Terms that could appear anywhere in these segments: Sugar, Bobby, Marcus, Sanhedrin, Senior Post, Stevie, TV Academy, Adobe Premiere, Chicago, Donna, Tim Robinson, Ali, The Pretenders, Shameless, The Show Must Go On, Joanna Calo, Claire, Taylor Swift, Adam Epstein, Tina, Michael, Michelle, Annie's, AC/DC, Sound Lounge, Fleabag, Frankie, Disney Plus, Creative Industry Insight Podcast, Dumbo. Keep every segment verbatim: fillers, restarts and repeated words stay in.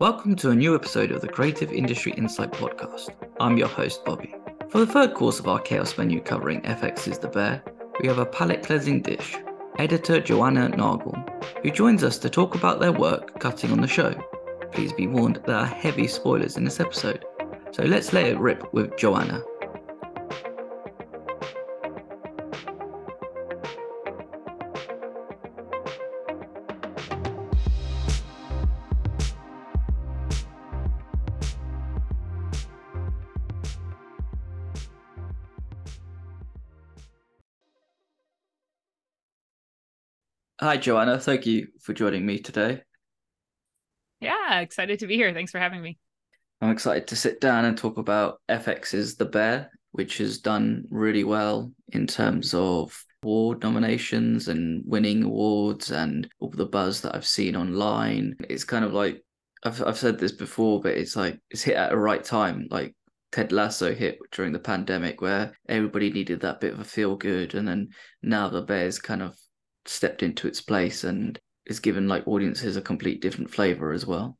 Welcome to a new episode of the Creative Industry Insight Podcast. I'm your host, Bobby. For the third course of our chaos menu covering F X's The Bear, we have a palate cleansing dish, editor Joanna Naugle, who joins us to talk about their work cutting on the show. Please be warned, there are heavy spoilers in this episode, so let's let it rip with Joanna. Hi, Joanna. Thank you for joining me today. Yeah, excited to be here. Thanks for having me. I'm excited to sit down and talk about F X's The Bear, which has done really well in terms of award nominations and winning awards and all the buzz that I've seen online. It's kind of like, I've I've said this before, but it's like, it's hit at the right time. Like Ted Lasso hit during the pandemic where everybody needed that bit of a feel good. And then now The Bear's kind of stepped into its place and is given like audiences a complete different flavor as well.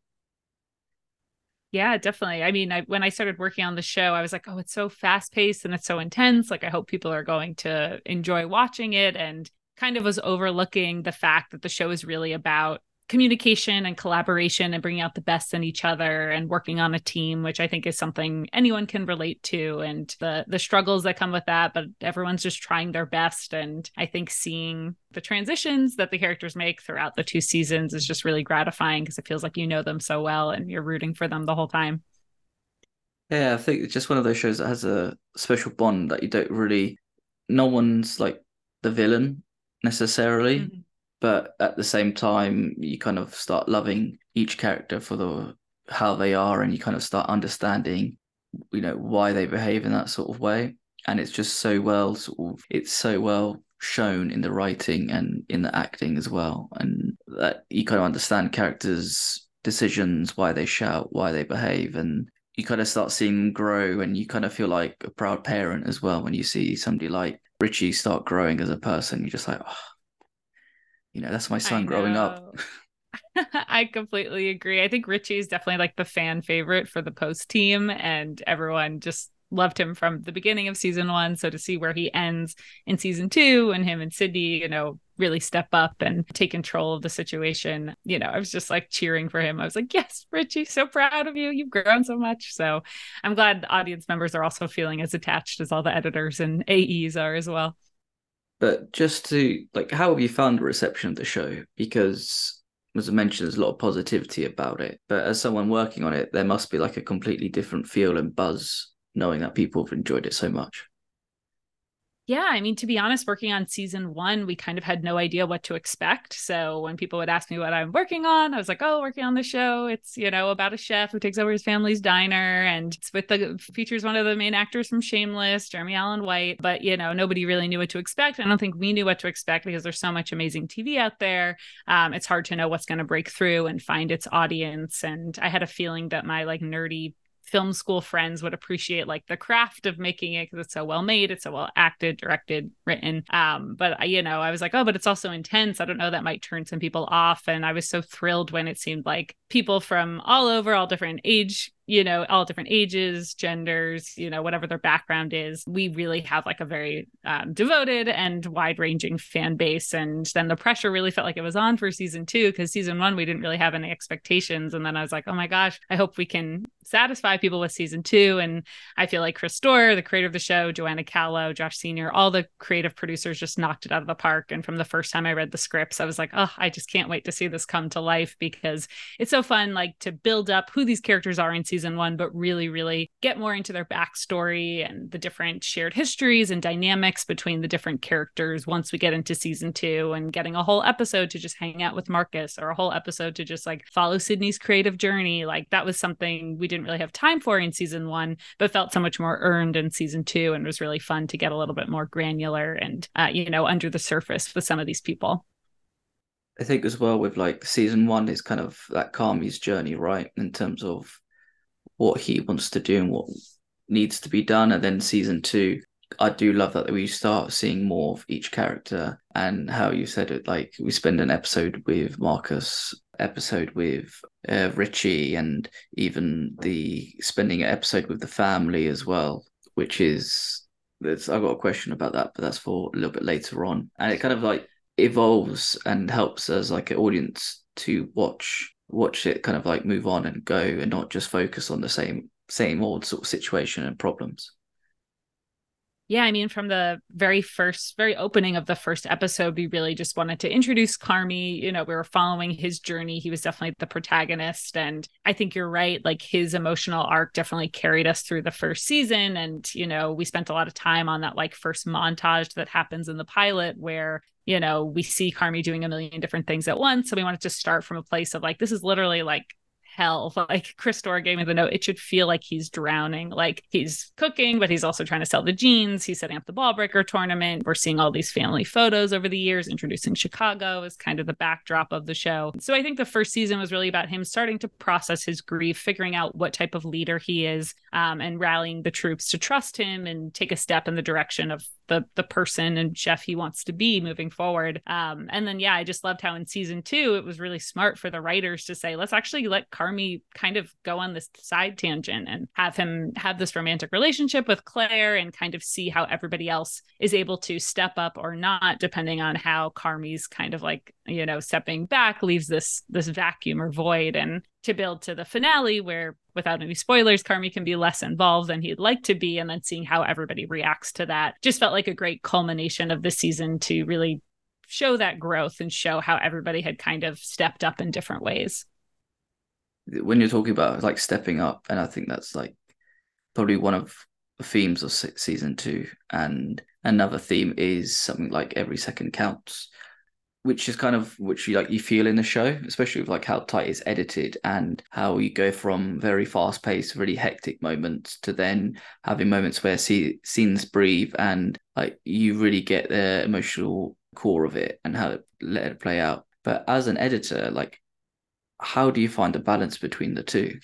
Yeah, definitely. I mean, I, when I started working on the show, I was like, oh, it's so fast paced and it's so intense. Like, I hope people are going to enjoy watching it, and kind of was overlooking the fact that the show is really about communication and collaboration and bringing out the best in each other and working on a team, which I think is something anyone can relate to, and the the struggles that come with that, but everyone's just trying their best. And I think seeing the transitions that the characters make throughout the two seasons is just really gratifying, because it feels like you know them so well and you're rooting for them the whole time. Yeah, I think it's just one of those shows that has a special bond that you don't really, no one's like the villain necessarily. Mm-hmm. But at the same time, you kind of start loving each character for the how they are, and you kind of start understanding, you know, why they behave in that sort of way. And it's just so well, sort of, it's so well shown in the writing and in the acting as well. And that you kind of understand characters' decisions, why they shout, why they behave, and you kind of start seeing them grow. And you kind of feel like a proud parent as well when you see somebody like Richie start growing as a person. You're just like, oh, you know, that's my son growing up. I completely agree. I think Richie is definitely like the fan favorite for the post team, and everyone just loved him from the beginning of season one. So to see where he ends in season two and him and Sydney, you know, really step up and take control of the situation. You know, I was just like cheering for him. I was like, yes, Richie, so proud of you. You've grown so much. So I'm glad the audience members are also feeling as attached as all the editors and A Es are as well. But just to, like, how have you found the reception of the show? Because, as I mentioned, there's a lot of positivity about it. But as someone working on it, there must be like a completely different feel and buzz knowing that people have enjoyed it so much. Yeah, I mean, to be honest, working on season one, we kind of had no idea what to expect. So when people would ask me what I'm working on, I was like, oh, working on the show. It's, you know, about a chef who takes over his family's diner, and it's with the features one of the main actors from Shameless, Jeremy Allen White. But, you know, nobody really knew what to expect. I don't think we knew what to expect because there's so much amazing T V out there. Um, it's hard to know what's going to break through and find its audience. And I had a feeling that my like nerdy film school friends would appreciate like the craft of making it, because it's so well made, it's so well acted, directed, written. Um, but I, you know, I was like, oh, but it's also intense. I don't know, that might turn some people off. And I was so thrilled when it seemed like people from all over, all different age, you know, all different ages, genders, you know, whatever their background is, we really have like a very um, devoted and wide ranging fan base. And then the pressure really felt like it was on for season two, because season one, we didn't really have any expectations. And then I was like, oh my gosh, I hope we can satisfy people with season two. And I feel like Chris Storer, the creator of the show, Joanna Calo, Josh Senior, all the creative producers just knocked it out of the park. And from the first time I read the scripts, I was like, oh, I just can't wait to see this come to life, because it's so fun, like to build up who these characters are in season one, but really, really get more into their backstory and the different shared histories and dynamics between the different characters once we get into season two, and getting a whole episode to just hang out with Marcus, or a whole episode to just like follow Sydney's creative journey. Like that was something we didn't really have time for in season one, but felt so much more earned in season two, and was really fun to get a little bit more granular and, uh, you know, under the surface with some of these people. I think as well with like season one is kind of that Carmy's journey, right? In terms of what he wants to do and what needs to be done. And then season two, I do love that we start seeing more of each character, and how you said it, like we spend an episode with Marcus episode with uh, Richie, and even the spending an episode with the family as well, which is, I've got a question about that, but that's for a little bit later on. And it kind of like evolves and helps us like an audience to watch watch it kind of like move on and go, and not just focus on the same same old sort of situation and problems. Yeah, I mean, from the very first, very opening of the first episode, we really just wanted to introduce Carmy. You know, we were following his journey. He was definitely the protagonist. And I think you're right. Like, his emotional arc definitely carried us through the first season. And, you know, we spent a lot of time on that, like, first montage that happens in the pilot where, you know, we see Carmy doing a million different things at once. So we wanted to start from a place of like, this is literally like hell. Like, Chris Storer gave me the note, it should feel like he's drowning. Like, he's cooking, but he's also trying to sell the jeans. He's setting up the ball breaker tournament. We're seeing all these family photos over the years, introducing Chicago as kind of the backdrop of the show. So I think the first season was really about him starting to process his grief, figuring out what type of leader he is, um, and rallying the troops to trust him and take a step in the direction of the the person and chef he wants to be moving forward. Um, and then, yeah, I just loved how in season two, it was really smart for the writers to say, let's actually let Carmy kind of go on this side tangent and have him have this romantic relationship with Claire and kind of see how everybody else is able to step up or not, depending on how Carmy's kind of like, you know, stepping back leaves this this vacuum or void. And to build to the finale where, without any spoilers, Carmy can be less involved than he'd like to be. And then seeing how everybody reacts to that just felt like a great culmination of the season to really show that growth and show how everybody had kind of stepped up in different ways. When you're talking about like stepping up, and I think that's like probably one of the themes of season two. And another theme is something like every second counts, which is kind of, which you like, you feel in the show, especially with like how tight it's edited and how you go from very fast paced, really hectic moments to then having moments where see, scenes breathe and like you really get the emotional core of it and how to let it play out. But as an editor, like, how do you find a balance between the two?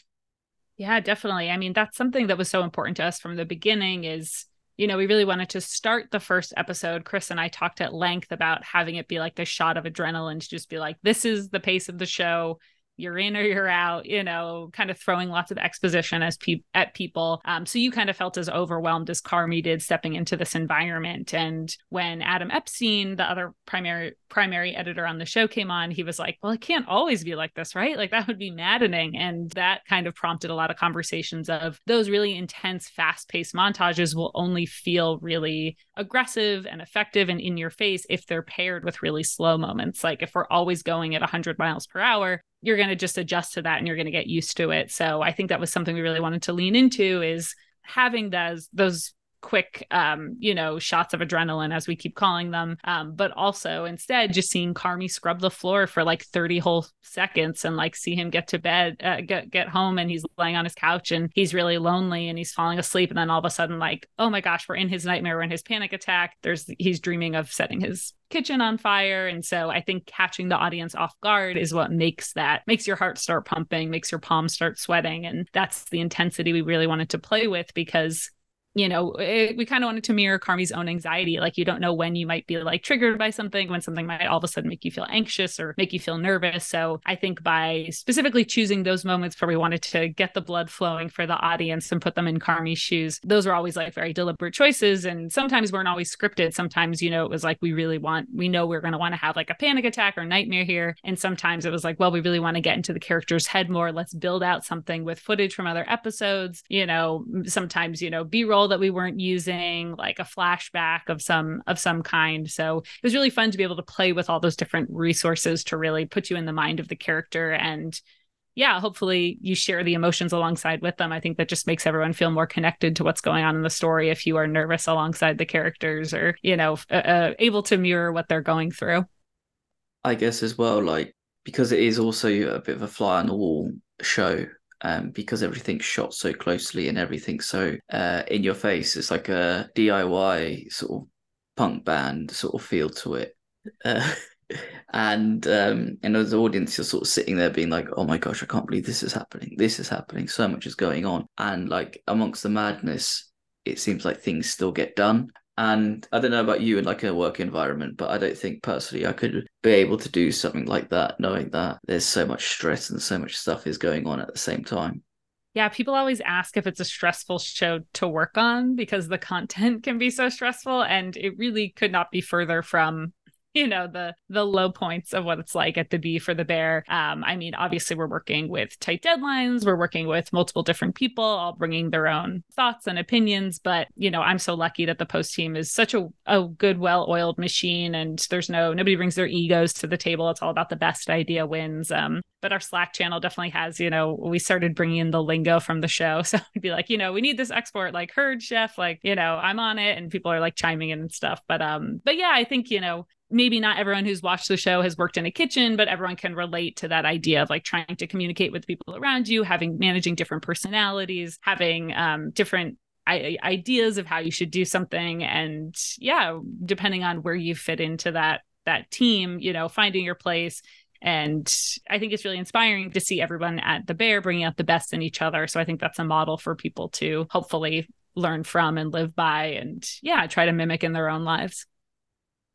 Yeah, definitely. I mean, that's something that was so important to us from the beginning is, you know, we really wanted to start the first episode. Chris and I talked at length about having it be like the shot of adrenaline to just be like, this is the pace of the show. You're in or you're out, you know, kind of throwing lots of exposition as pe- at people. Um, so you kind of felt as overwhelmed as Carmy did stepping into this environment. And when Adam Epstein, the other primary primary editor on the show, came on, he was like, well, it can't always be like this, right? Like, that would be maddening. And that kind of prompted a lot of conversations of those really intense, fast-paced montages will only feel really aggressive and effective and in your face if they're paired with really slow moments. Like, if we're always going at one hundred miles per hour, you're going to just adjust to that and you're going to get used to it. So I think that was something we really wanted to lean into, is having those those quick, um, you know, shots of adrenaline, as we keep calling them. Um, but also instead just seeing Carmy scrub the floor for like thirty whole seconds and like see him get to bed, uh, get, get home, and he's laying on his couch and he's really lonely and he's falling asleep. And then all of a sudden, like, oh my gosh, we're in his nightmare, we're in his panic attack. There's, he's dreaming of setting his kitchen on fire. And so I think catching the audience off guard is what makes that, makes your heart start pumping, makes your palms start sweating. And that's the intensity we really wanted to play with, because, you know, it, we kind of wanted to mirror Carmy's own anxiety. Like, you don't know when you might be like triggered by something, when something might all of a sudden make you feel anxious or make you feel nervous. So I think by specifically choosing those moments where we wanted to get the blood flowing for the audience and put them in Carmy's shoes, those were always like very deliberate choices. And sometimes weren't always scripted. Sometimes, you know, it was like, we really want, we know we're going to want to have like a panic attack or nightmare here. And sometimes it was like, well, we really want to get into the character's head more. Let's build out something with footage from other episodes. You know, sometimes, you know, B-roll that we weren't using, like a flashback of some of some kind. So it was really fun to be able to play with all those different resources to really put you in the mind of the character. And yeah, hopefully you share the emotions alongside with them. I think that just makes everyone feel more connected to what's going on in the story if you are nervous alongside the characters, or, you know, uh, uh, able to mirror what they're going through. I guess as well, like, because it is also a bit of a fly on the wall show, Um, because everything's shot so closely and everything's so uh, in your face. It's like a D I Y sort of punk band sort of feel to it. Uh, and, um, and as an audience, you're sort of sitting there being like, oh my gosh, I can't believe this is happening. This is happening. So much is going on. And like amongst the madness, it seems like things still get done. And I don't know about you in like a work environment, but I don't think personally I could be able to do something like that, knowing that there's so much stress and so much stuff is going on at the same time. Yeah, people always ask if it's a stressful show to work on because the content can be so stressful, and it really could not be further from, you know, the the low points of what it's like at the B for the Bear. Um, I mean, obviously, we're working with tight deadlines. We're working with multiple different people, all bringing their own thoughts and opinions. But, you know, I'm so lucky that the Post team is such a, a good, well-oiled machine, and there's no nobody brings their egos to the table. It's all about the best idea wins. Um, but our Slack channel definitely has, you know, we started bringing in the lingo from the show. So it'd be like, you know, we need this export, like heard chef, like, you know, I'm on it. And people are like chiming in and stuff. But, um, but yeah, I think, you know, maybe not everyone who's watched the show has worked in a kitchen, but everyone can relate to that idea of like trying to communicate with people around you, having managing different personalities, having um, different I- ideas of how you should do something. And yeah, depending on where you fit into that, that team, you know, finding your place. And I think it's really inspiring to see everyone at the Bear bringing out the best in each other. So I think that's a model for people to hopefully learn from and live by and yeah, try to mimic in their own lives.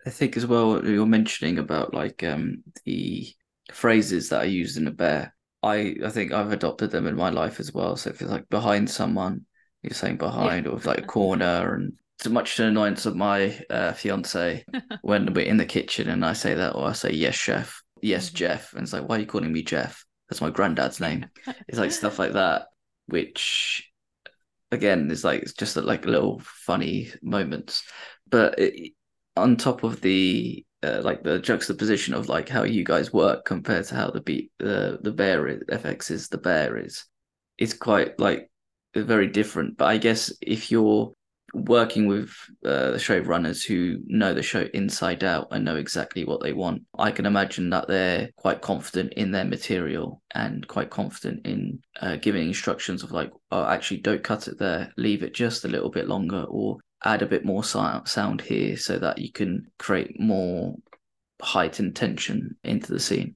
I think as well, you're mentioning about like um, the phrases that are used in the Bear. I, I think I've adopted them in my life as well. So if it's like behind someone, you're saying behind, yeah. Or like a corner. And to much to the annoyance of my uh, fiance, when we're in the kitchen and I say that, or I say, yes, chef, yes, mm-hmm. Jeff. And it's like, why are you calling me Jeff? That's my granddad's name. It's like stuff like that, which again, is like, it's just like little funny moments, but it, on top of the uh, like the juxtaposition of like how you guys work compared to how the beat the uh, the Bear is, F X's The Bear is, it's quite like very different. But I guess if you're working with uh, the show runners who know the show inside out and know exactly what they want, I can imagine that they're quite confident in their material and quite confident in uh, giving instructions of like, oh, actually don't cut it there, leave it just a little bit longer, or add a bit more sound here so that you can create more heightened tension into the scene.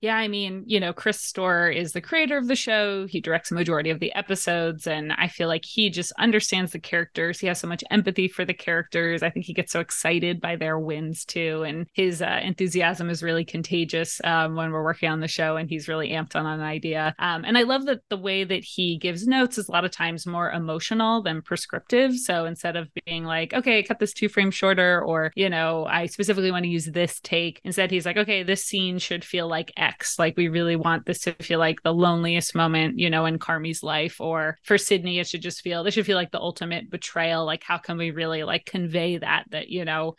Yeah, I mean, you know, Chris Storer is the creator of the show. He directs the majority of the episodes, and I feel like he just understands the characters. He has so much empathy for the characters. I think he gets so excited by their wins, too, and his uh, enthusiasm is really contagious um, when we're working on the show, and he's really amped on an idea. Um, and I love that the way that he gives notes is a lot of times more emotional than prescriptive. So instead of being like, okay, cut this two frames shorter, or, you know, I specifically want to use this take, instead he's like, okay, this scene should feel like X. Like, we really want this to feel like the loneliest moment, you know, in Carmy's life, or for Sydney, it should just feel, this should feel like the ultimate betrayal. Like, how can we really like convey that, that, you know,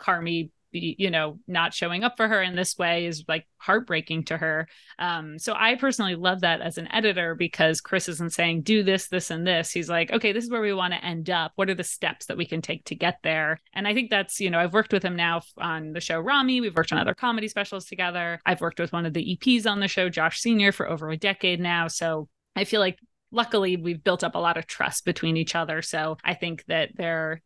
Carmy, you know, not showing up for her in this way is like heartbreaking to her. Um, so I personally love that as an editor, because Chris isn't saying do this, this, and this. He's like, okay, this is where we want to end up. What are the steps that we can take to get there? And I think that's, you know, I've worked with him now on the show Rami. We've worked on other comedy specials together. I've worked with one of the E Ps on the show, Josh Senior, for over a decade now. So I feel like luckily we've built up a lot of trust between each other. So I think that they're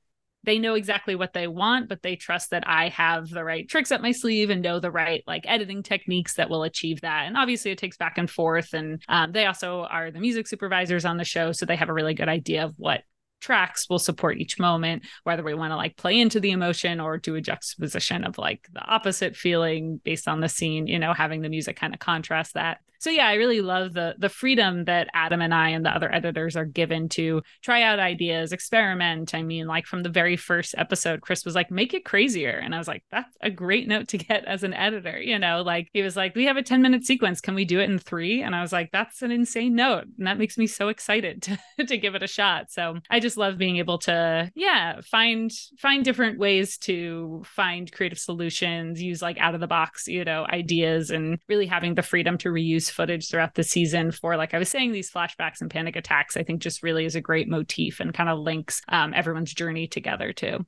They know exactly what they want, but they trust that I have the right tricks up my sleeve and know the right like editing techniques that will achieve that. And obviously it takes back and forth. And um, they also are the music supervisors on the show. So they have a really good idea of what tracks will support each moment, whether we want to like play into the emotion or do a juxtaposition of like the opposite feeling based on the scene, you know, having the music kind of contrast that. So yeah, I really love the the freedom that Adam and I and the other editors are given to try out ideas, experiment. I mean, like from the very first episode, Chris was like, make it crazier. And I was like, that's a great note to get as an editor. You know, like he was like, we have a ten minute sequence. Can we do it in three? And I was like, that's an insane note. And that makes me so excited to, to give it a shot. So I just love being able to, yeah, find, find different ways to find creative solutions, use like out of the box, you know, ideas, and really having the freedom to reuse footage throughout the season for, like I was saying, these flashbacks and panic attacks, I think just really is a great motif and kind of links um, everyone's journey together too.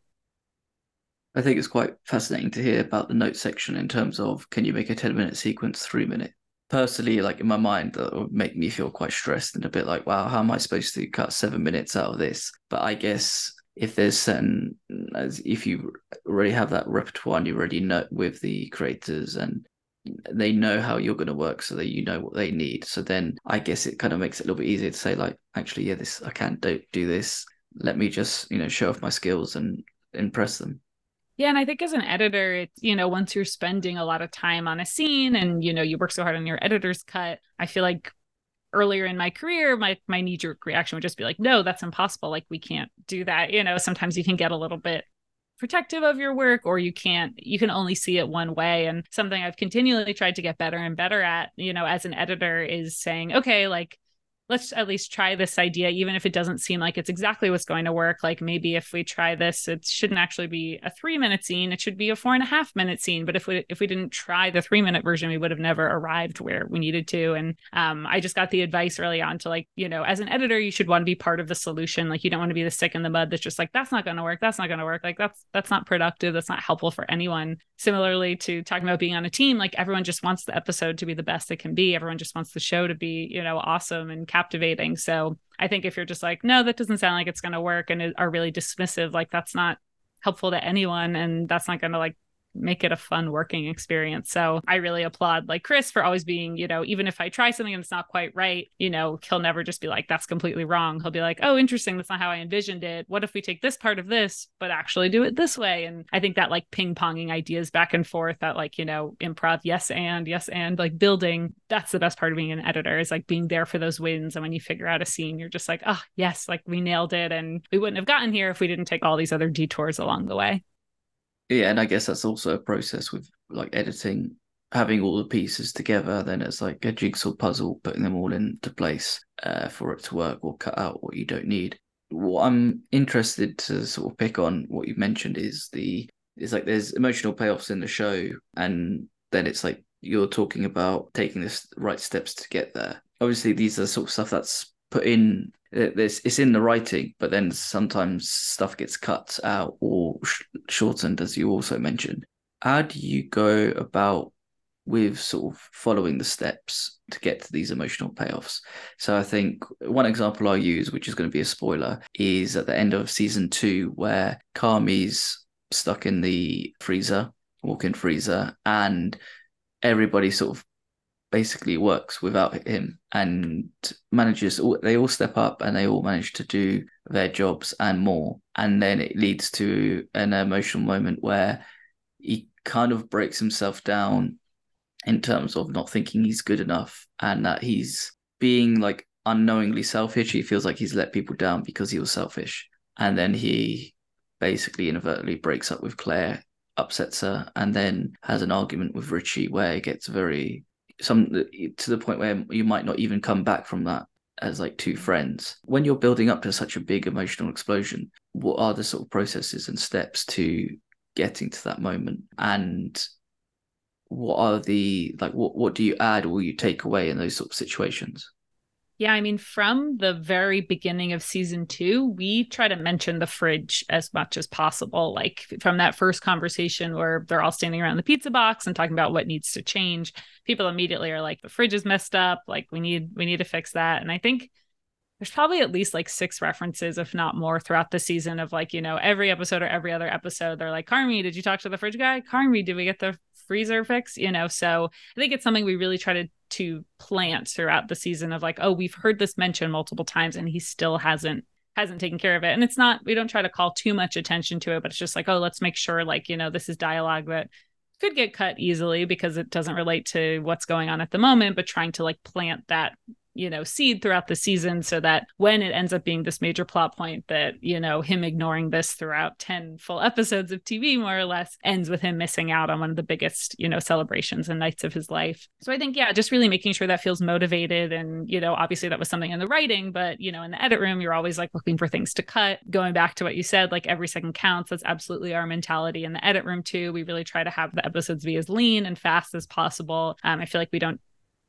I think it's quite fascinating to hear about the note section in terms of, can you make a ten minute sequence three minute? Personally, like in my mind, that would make me feel quite stressed and a bit like, wow, how am I supposed to cut seven minutes out of this? But I guess if there's certain, if you already have that repertoire and you already know with the creators and they know how you're going to work, so that you know what they need. So then I guess it kind of makes it a little bit easier to say like, actually, yeah, this I can't do, do this. let me just, you know, show off my skills and impress them. Yeah. And I think as an editor, it's, you know, once you're spending a lot of time on a scene and, you know, you work so hard on your editor's cut, I feel like earlier in my career, my, my knee jerk reaction would just be like, no, that's impossible. Like, we can't do that. You know, sometimes you can get a little bit protective of your work, or you can't, you can only see it one way. And something I've continually tried to get better and better at, you know, as an editor, is saying, okay, like, let's at least try this idea, even if it doesn't seem like it's exactly what's going to work. Like, maybe if we try this, it shouldn't actually be a three minute scene. It should be a four and a half minute scene. But if we if we didn't try the three minute version, we would have never arrived where we needed to. And um, I just got the advice early on to, like, you know, as an editor, you should want to be part of the solution. Like, you don't want to be the stick in the mud that's just like, that's not going to work. That's not going to work. Like, that's that's not productive. That's not helpful for anyone. Similarly to talking about being on a team, like, everyone just wants the episode to be the best it can be. Everyone just wants the show to be, you know, awesome and captivating. So I think if you're just like, no, that doesn't sound like it's going to work, and are really dismissive, like, that's not helpful to anyone, and that's not going to, like, make it a fun working experience. So I really applaud, like, Chris for always being, you know, even if I try something and it's not quite right, you know, he'll never just be like, that's completely wrong. He'll be like, oh, interesting, that's not how I envisioned it. What if we take this part of this but actually do it this way? And I think that, like, ping-ponging ideas back and forth, that, like, you know, improv yes and yes and like building, that's the best part of being an editor, is like being there for those wins. And when you figure out a scene, you're just like, oh yes, like, we nailed it, and we wouldn't have gotten here if we didn't take all these other detours along the way. Yeah, and I guess that's also a process with, like, editing, having all the pieces together. Then it's like a jigsaw puzzle, putting them all into place uh, for it to work, or cut out what you don't need. What I'm interested to sort of pick on what you mentioned is the, it's like there's emotional payoffs in the show, and then it's like you're talking about taking the right steps to get there. Obviously, these are sort of stuff that's put in, it's in the writing, but then sometimes stuff gets cut out or sh- shortened, as you also mentioned. How do you go about with sort of following the steps to get to these emotional payoffs? So I think one example I use, which is going to be a spoiler, is at the end of season two, where Carmy's stuck in the freezer, walk-in freezer, and everybody sort of basically works without him, and managers, they all step up and they all manage to do their jobs and more. And then it leads to an emotional moment where he kind of breaks himself down in terms of not thinking he's good enough, and that he's being, like, unknowingly selfish. He feels like he's let people down because he was selfish. And then he basically inadvertently breaks up with Claire, upsets her, and then has an argument with Richie where it gets very... some to the point where you might not even come back from that as, like, two friends. When you're building up to such a big emotional explosion, what are the sort of processes and steps to getting to that moment? And what are the, like, what, what do you add or you take away in those sort of situations? Yeah, I mean, from the very beginning of season two, we try to mention the fridge as much as possible. Like, from that first conversation where they're all standing around the pizza box and talking about what needs to change, people immediately are like, the fridge is messed up. Like, we need, we need to fix that. And I think there's probably at least like six references, if not more, throughout the season of, like, you know, every episode or every other episode, they're like, Carmy, did you talk to the fridge guy? Carmy, did we get the freezer fix? You know, so I think it's something we really try to to plant throughout the season of, like, oh, we've heard this mentioned multiple times and he still hasn't hasn't taken care of it. And it's not, we don't try to call too much attention to it, but it's just like, oh, let's make sure, like, you know, this is dialogue that could get cut easily because it doesn't relate to what's going on at the moment, but trying to, like, plant that, you know, seed throughout the season so that when it ends up being this major plot point that, you know, him ignoring this throughout ten full episodes of T V, more or less, ends with him missing out on one of the biggest, you know, celebrations and nights of his life. So I think, yeah, just really making sure that feels motivated. And, you know, obviously that was something in the writing, but, you know, in the edit room, you're always, like, looking for things to cut. Going back to what you said, like, every second counts. That's absolutely our mentality in the edit room too. We really try to have the episodes be as lean and fast as possible. Um, I feel like we don't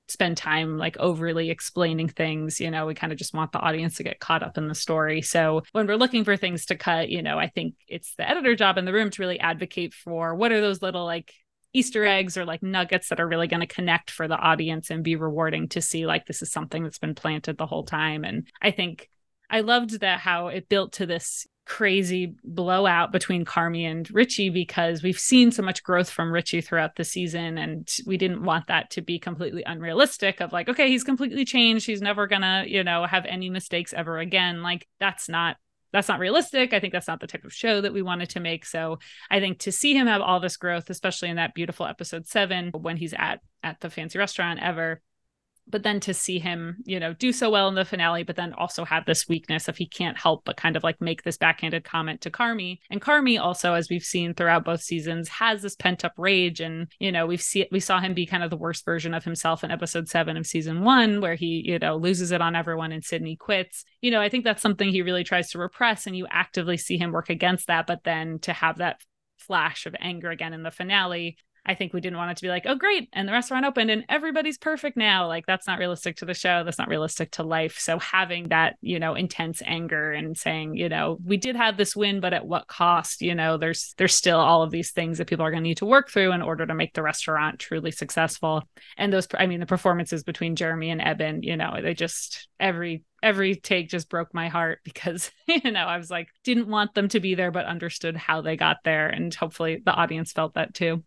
spend time, like, overly explaining things. You know, we kind of just want the audience to get caught up in the story. So when we're looking for things to cut, you know, I think it's the editor job in the room to really advocate for what are those little, like, Easter eggs or, like, nuggets that are really going to connect for the audience and be rewarding to see, like, this is something that's been planted the whole time. And I think I loved that how it built to this crazy blowout between Carmy and Richie, because we've seen so much growth from Richie throughout the season, and we didn't want that to be completely unrealistic of, like, okay, he's completely changed, he's never gonna, you know, have any mistakes ever again. Like, that's not that's not realistic. I think that's not the type of show that we wanted to make. So I think to see him have all this growth, especially in that beautiful episode seven, when he's at, at the fancy restaurant ever, but then to see him, you know, do so well in the finale, but then also have this weakness if he can't help but kind of like make this backhanded comment to Carmy. And Carmy also, as we've seen throughout both seasons, has this pent up rage. And, you know, we've see, we saw him be kind of the worst version of himself in episode seven of season one, where he, you know, loses it on everyone and Sydney quits. You know, I think that's something he really tries to repress, and you actively see him work against that. But then to have that flash of anger again in the finale, I think we didn't want it to be like, oh, great, and the restaurant opened and everybody's perfect now. Like, that's not realistic to the show. That's not realistic to life. So having that, you know, intense anger and saying, you know, we did have this win, but at what cost? You know, there's there's still all of these things that people are going to need to work through in order to make the restaurant truly successful. And those, I mean, the performances between Jeremy and Eben, you know, they just, every every take just broke my heart, because, you know, I was like, didn't want them to be there, but understood how they got there. And hopefully the audience felt that too.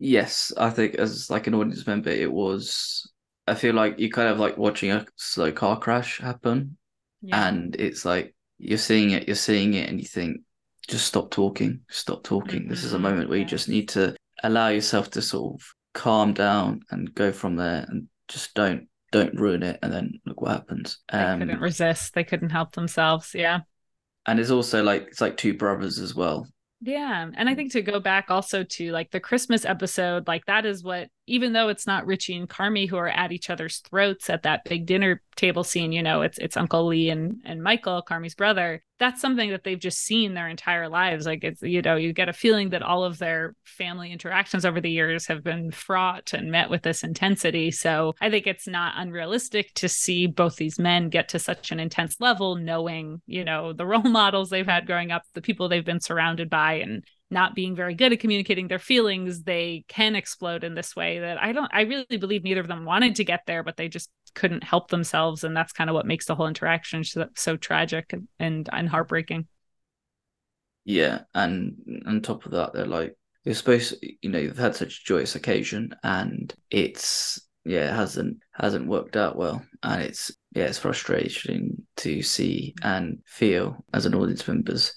Yes, I think as like an audience member, it was, I feel like you kind of like watching a slow car crash happen, yeah. And it's like, you're seeing it, you're seeing it, and you think, just stop talking, stop talking. Mm-hmm. This is a moment where yeah. you just need to allow yourself to sort of calm down and go from there, and just don't, don't ruin it. And then look what happens. Um, they couldn't resist. They couldn't help themselves. Yeah. And it's also like, it's like two brothers as well. Yeah. And I think to go back also to like the Christmas episode, like that is what, even though it's not Richie and Carmy who are at each other's throats at that big dinner table scene, you know, it's it's Uncle Lee and, and Michael, Carmy's brother. That's something that they've just seen their entire lives. Like, it's, you know, you get a feeling that all of their family interactions over the years have been fraught and met with this intensity. So I think it's not unrealistic to see both these men get to such an intense level, knowing, you know, the role models they've had growing up, the people they've been surrounded by, and not being very good at communicating their feelings. They can explode in this way that I don't, I really believe neither of them wanted to get there, but they just couldn't help themselves. And that's kind of what makes the whole interaction so, so tragic and, and and heartbreaking. Yeah. And on top of that, they're like, you're supposed to, you know, you've had such a joyous occasion, and it's, yeah, it hasn't hasn't worked out well. And it's, yeah, it's frustrating to see and feel as an audience members.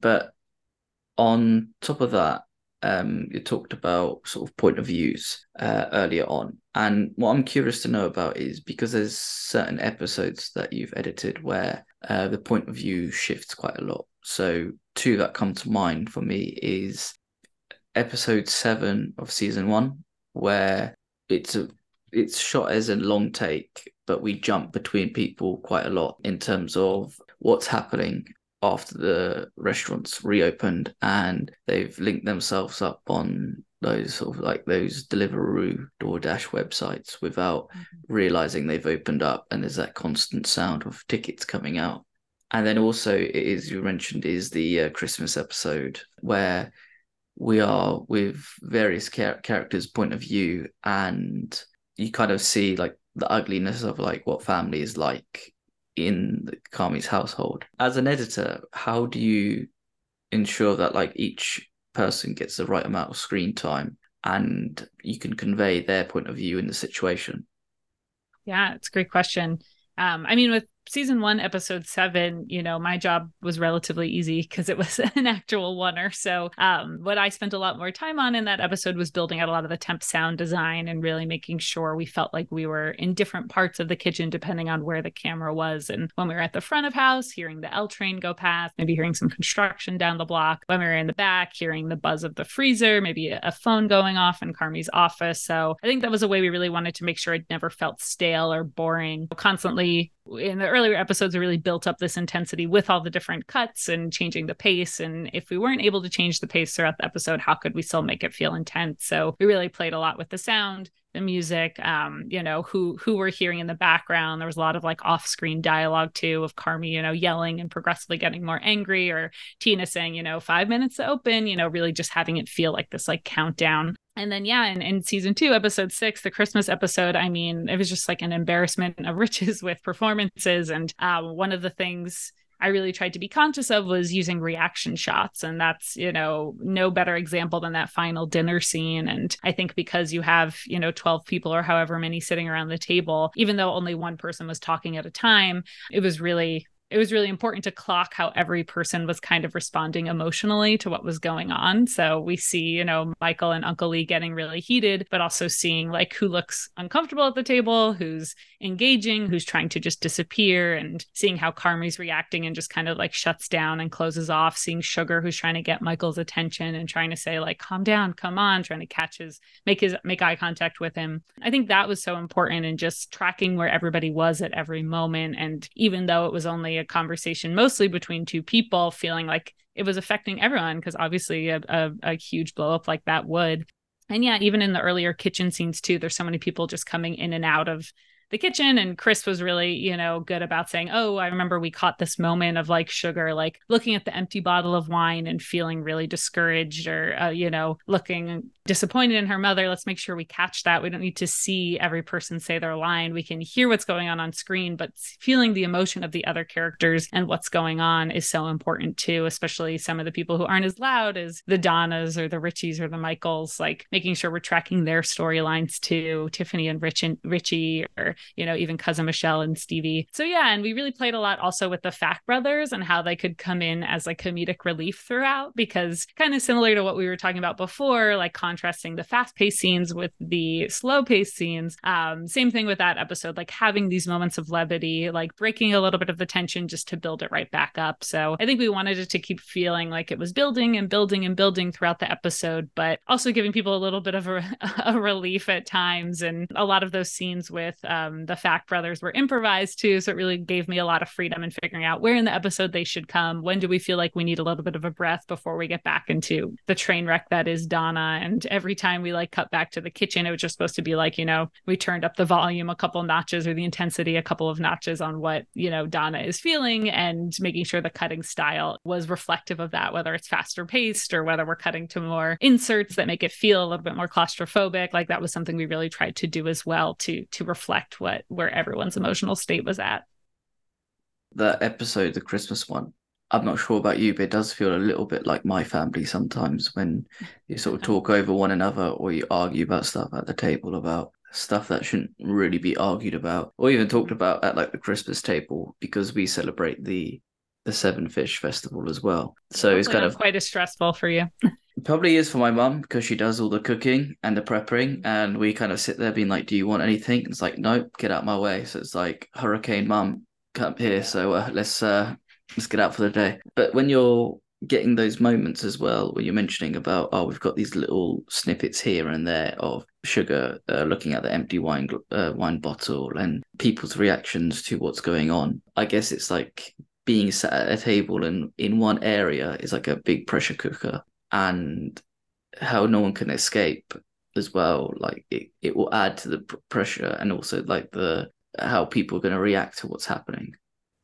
But on top of that, um, you talked about sort of point of views uh, earlier on. And what I'm curious to know about is, because there's certain episodes that you've edited where uh, the point of view shifts quite a lot. So two that come to mind for me is episode seven of season one, where it's a, it's shot as a long take, but we jump between people quite a lot in terms of what's happening after the restaurants reopened and they've linked themselves up on those sort of like those Deliveroo, DoorDash websites without mm-hmm. realizing they've opened up, and there's that constant sound of tickets coming out. And then also, it is, you mentioned, is the uh, Christmas episode where we are with various char- characters' point of view, and you kind of see like the ugliness of like what family is like in the Carmy's household. As an editor, how do you ensure that like each person gets the right amount of screen time and you can convey their point of view in the situation? Yeah, it's a great question. Um, I mean, with season one, episode seven, you know, my job was relatively easy because it was an actual oneer. So um, what I spent a lot more time on in that episode was building out a lot of the temp sound design and really making sure we felt like we were in different parts of the kitchen, depending on where the camera was. And when we were at the front of house, hearing the L train go past, maybe hearing some construction down the block. When we were in the back, hearing the buzz of the freezer, maybe a phone going off in Carmy's office. So I think that was a way we really wanted to make sure it never felt stale or boring. Constantly in the earlier episodes, we really built up this intensity with all the different cuts and changing the pace. And if we weren't able to change the pace throughout the episode, how could we still make it feel intense? So we really played a lot with the sound, the music, um, you know, who who we're hearing in the background. There was a lot of like off-screen dialogue too of Carmy, you know, yelling and progressively getting more angry, or Tina saying, you know, five minutes to open, you know, really just having it feel like this like countdown. And then, yeah, in, in season two, episode six, the Christmas episode, I mean, it was just like an embarrassment of riches with performances. And uh, one of the things I really tried to be conscious of was using reaction shots. And that's, you know, no better example than that final dinner scene. And I think because you have, you know, twelve people or however many sitting around the table, even though only one person was talking at a time, it was really it was really important to clock how every person was kind of responding emotionally to what was going on. So we see, you know, Michael and Uncle Lee getting really heated, but also seeing like who looks uncomfortable at the table, who's engaging, who's trying to just disappear, and seeing how Carmy's reacting and just kind of like shuts down and closes off, seeing Sugar, who's trying to get Michael's attention and trying to say like, calm down, come on, trying to catch his, make his, make eye contact with him. I think that was so important, and just tracking where everybody was at every moment. And even though it was only a conversation mostly between two people, feeling like it was affecting everyone, because obviously a, a, a huge blow up like that would. And yeah, even in the earlier kitchen scenes too, there's so many people just coming in and out of the kitchen. And Chris was really, you know, good about saying, oh, I remember we caught this moment of like Sugar, like looking at the empty bottle of wine and feeling really discouraged, or, uh, you know, looking disappointed in her mother. Let's make sure we catch that. We don't need to see every person say their line. We can hear what's going on on screen, but feeling the emotion of the other characters and what's going on is so important too, especially some of the people who aren't as loud as the Donnas or the Richies or the Michaels, like making sure we're tracking their storylines too, Tiffany and Rich and Richie, or, you know, even cousin Michelle and Stevie. So yeah, and we really played a lot also with the Fack brothers and how they could come in as like comedic relief throughout, because kind of similar to what we were talking about before, like contrasting the fast-paced scenes with the slow-paced scenes. Um, same thing with that episode, like having these moments of levity, like breaking a little bit of the tension just to build it right back up. So I think we wanted it to keep feeling like it was building and building and building throughout the episode, but also giving people a little bit of a, a relief at times. And a lot of those scenes with um, Um, the Fack brothers were improvised too. So it really gave me a lot of freedom in figuring out where in the episode they should come. When do we feel like we need a little bit of a breath before we get back into the train wreck that is Donna? And every time we like cut back to the kitchen, it was just supposed to be like, you know, we turned up the volume a couple notches, or the intensity a couple of notches on what, you know, Donna is feeling, and making sure the cutting style was reflective of that, whether it's faster paced or whether we're cutting to more inserts that make it feel a little bit more claustrophobic. Like that was something we really tried to do as well, to to reflect what where everyone's emotional state was at. The episode, the Christmas one, I'm not sure about you, but it does feel a little bit like my family sometimes, when you sort of talk over one another, or you argue about stuff at the table, about stuff that shouldn't really be argued about, or even talked about at like the Christmas table, because we celebrate the the Seven Fish Festival as well. So hopefully it's kind of quite as stressful for you. Probably is for my mum, because she does all the cooking and the prepping, and we kind of sit there being like, do you want anything? It's like, nope, get out of my way. So it's like, hurricane mum, come here, so uh, let's uh, let's get out for the day. But when you're getting those moments as well, where you're mentioning about, oh, we've got these little snippets here and there of Sugar uh, looking at the empty wine uh, wine bottle and people's reactions to what's going on, I guess it's like being sat at a table and in one area is like a big pressure cooker, and how no one can escape as well. Like it, it will add to the pressure, and also like the how people are going to react to what's happening.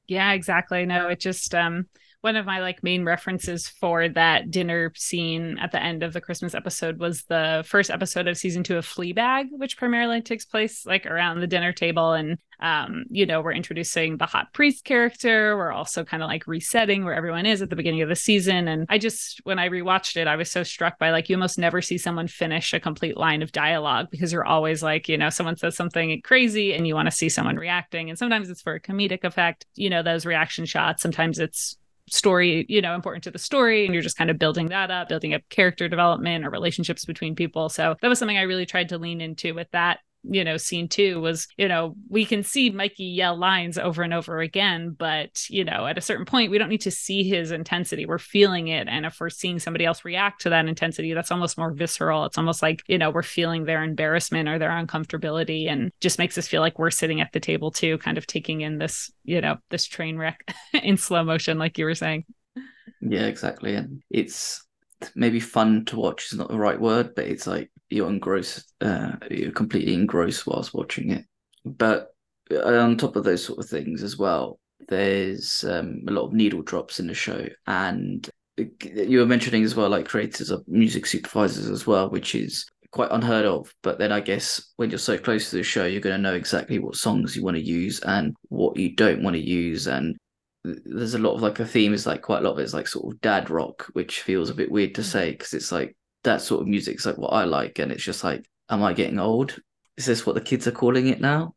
Yeah, exactly. No, it just um one of my like main references for that dinner scene at the end of the Christmas episode was the first episode of season two of Fleabag, which primarily takes place like around the dinner table. And Um, you know, we're introducing the hot priest character. We're also kind of like resetting where everyone is at the beginning of the season. And I just, when I rewatched it, I was so struck by like, you almost never see someone finish a complete line of dialogue, because you're always like, you know, someone says something crazy and you want to see someone reacting. And sometimes it's for a comedic effect, you know, those reaction shots. Sometimes it's story, you know, important to the story, and you're just kind of building that up, building up character development or relationships between people. So that was something I really tried to lean into with that. You know, scene two was, you know, we can see Mikey yell lines over and over again, but, you know, at a certain point, we don't need to see his intensity. We're feeling it. And if we're seeing somebody else react to that intensity, that's almost more visceral. It's almost like, you know, we're feeling their embarrassment or their uncomfortability, and just makes us feel like we're sitting at the table too, kind of taking in this, you know, this train wreck in slow motion, like you were saying. Yeah, exactly. And it's maybe fun to watch is not the right word, but it's like, you're engrossed, uh, you're completely engrossed whilst watching it. But on top of those sort of things as well, there's um, a lot of needle drops in the show. And you were mentioning as well, like creators of music supervisors as well, which is quite unheard of. But then I guess when you're so close to the show, you're going to know exactly what songs you want to use and what you don't want to use. And there's a lot of like a theme is like quite a lot of it's like sort of dad rock, which feels a bit weird to say, because it's like, that sort of music's like what I like, and it's just like, am I getting old? Is this what the kids are calling it now?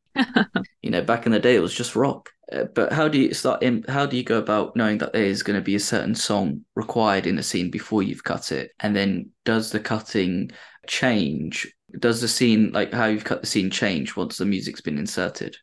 You know, back in the day, it was just rock. Uh, but how do you start in, how do you go about knowing that there is going to be a certain song required in a scene before you've cut it? And then does the cutting change? Does the scene, like how you've cut the scene, change once the music's been inserted?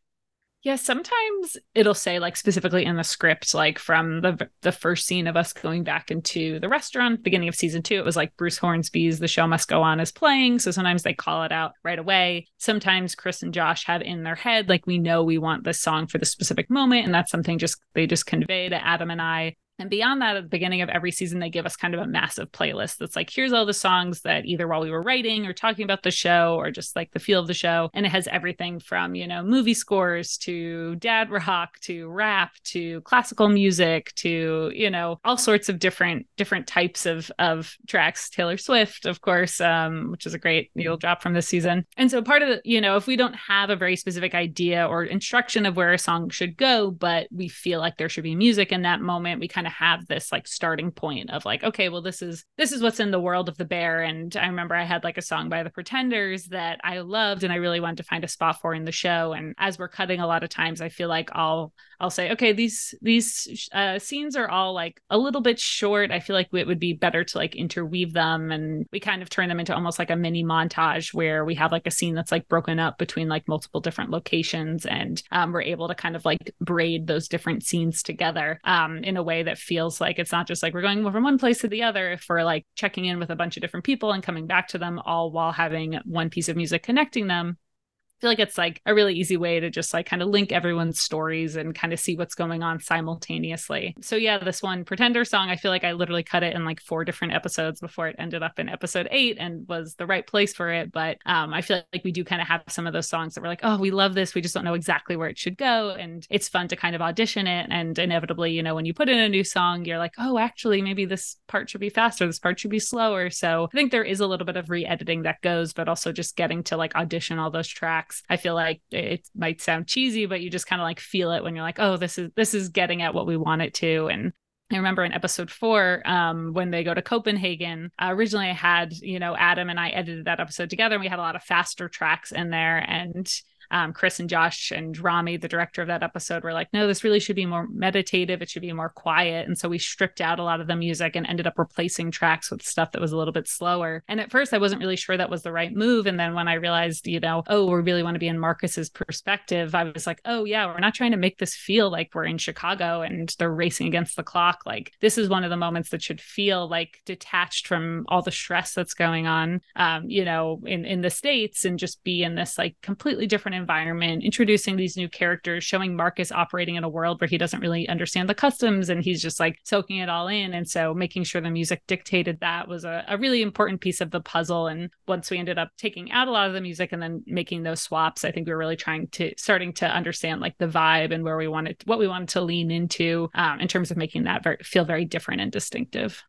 Yeah, sometimes it'll say, like, specifically in the script, like from the the first scene of us going back into the restaurant, beginning of season two, it was like Bruce Hornsby's The Show Must Go On is playing. So sometimes they call it out right away. Sometimes Chris and Josh have in their head, like, we know we want this song for the specific moment. And that's something just they just convey to Adam and I. And beyond that, at the beginning of every season, they give us kind of a massive playlist that's like, here's all the songs that either while we were writing or talking about the show or just like the feel of the show. And it has everything from, you know, movie scores to dad rock to rap to classical music to, you know, all sorts of different different types of of tracks. Taylor Swift, of course, um, which is a great needle drop from this season. And so part of the, you know, if we don't have a very specific idea or instruction of where a song should go, but we feel like there should be music in that moment, we kind to have this like starting point of like, okay, well, this is this is what's in the world of The Bear. And I remember I had like a song by the Pretenders that I loved and I really wanted to find a spot for in the show. And as we're cutting, a lot of times I feel like I'll I'll say, okay, these these uh, scenes are all like a little bit short. I feel like it would be better to like interweave them, and we kind of turn them into almost like a mini montage where we have like a scene that's like broken up between like multiple different locations, and um, we're able to kind of like braid those different scenes together um, in a way that feels like it's not just like we're going from one place to the other. If we're like checking in with a bunch of different people and coming back to them, all while having one piece of music connecting them, I feel like it's like a really easy way to just like kind of link everyone's stories and kind of see what's going on simultaneously. So yeah, this one Pretender song, I feel like I literally cut it in like four different episodes before it ended up in episode eight and was the right place for it. But um, I feel like we do kind of have some of those songs that we're like, oh, we love this. We just don't know exactly where it should go. And it's fun to kind of audition it. And inevitably, you know, when you put in a new song, you're like, oh, actually, maybe this part should be faster. This part should be slower. So I think there is a little bit of re-editing that goes, but also just getting to like audition all those tracks. I feel like it might sound cheesy, but you just kind of like feel it when you're like, oh, this is this is getting at what we want it to. And I remember in episode four, um, when they go to Copenhagen, uh, originally I had, you know, Adam and I edited that episode together, and we had a lot of faster tracks in there. And Um, Chris and Josh and Rami, the director of that episode, were like, no, this really should be more meditative. It should be more quiet. And so we stripped out a lot of the music and ended up replacing tracks with stuff that was a little bit slower. And at first I wasn't really sure that was the right move. And then when I realized, you know, oh, we really want to be in Marcus's perspective, I was like, oh yeah, we're not trying to make this feel like we're in Chicago and they're racing against the clock. Like, this is one of the moments that should feel like detached from all the stress that's going on, um, you know, in, in the States, and just be in this like completely different environment, introducing these new characters, showing Marcus operating in a world where he doesn't really understand the customs and he's just like soaking it all in. And so making sure the music dictated that was a, a really important piece of the puzzle. And once we ended up taking out a lot of the music and then making those swaps, I think we were really trying to starting to understand like the vibe and where we wanted, what we wanted to lean into um, in terms of making that very, feel very different and distinctive.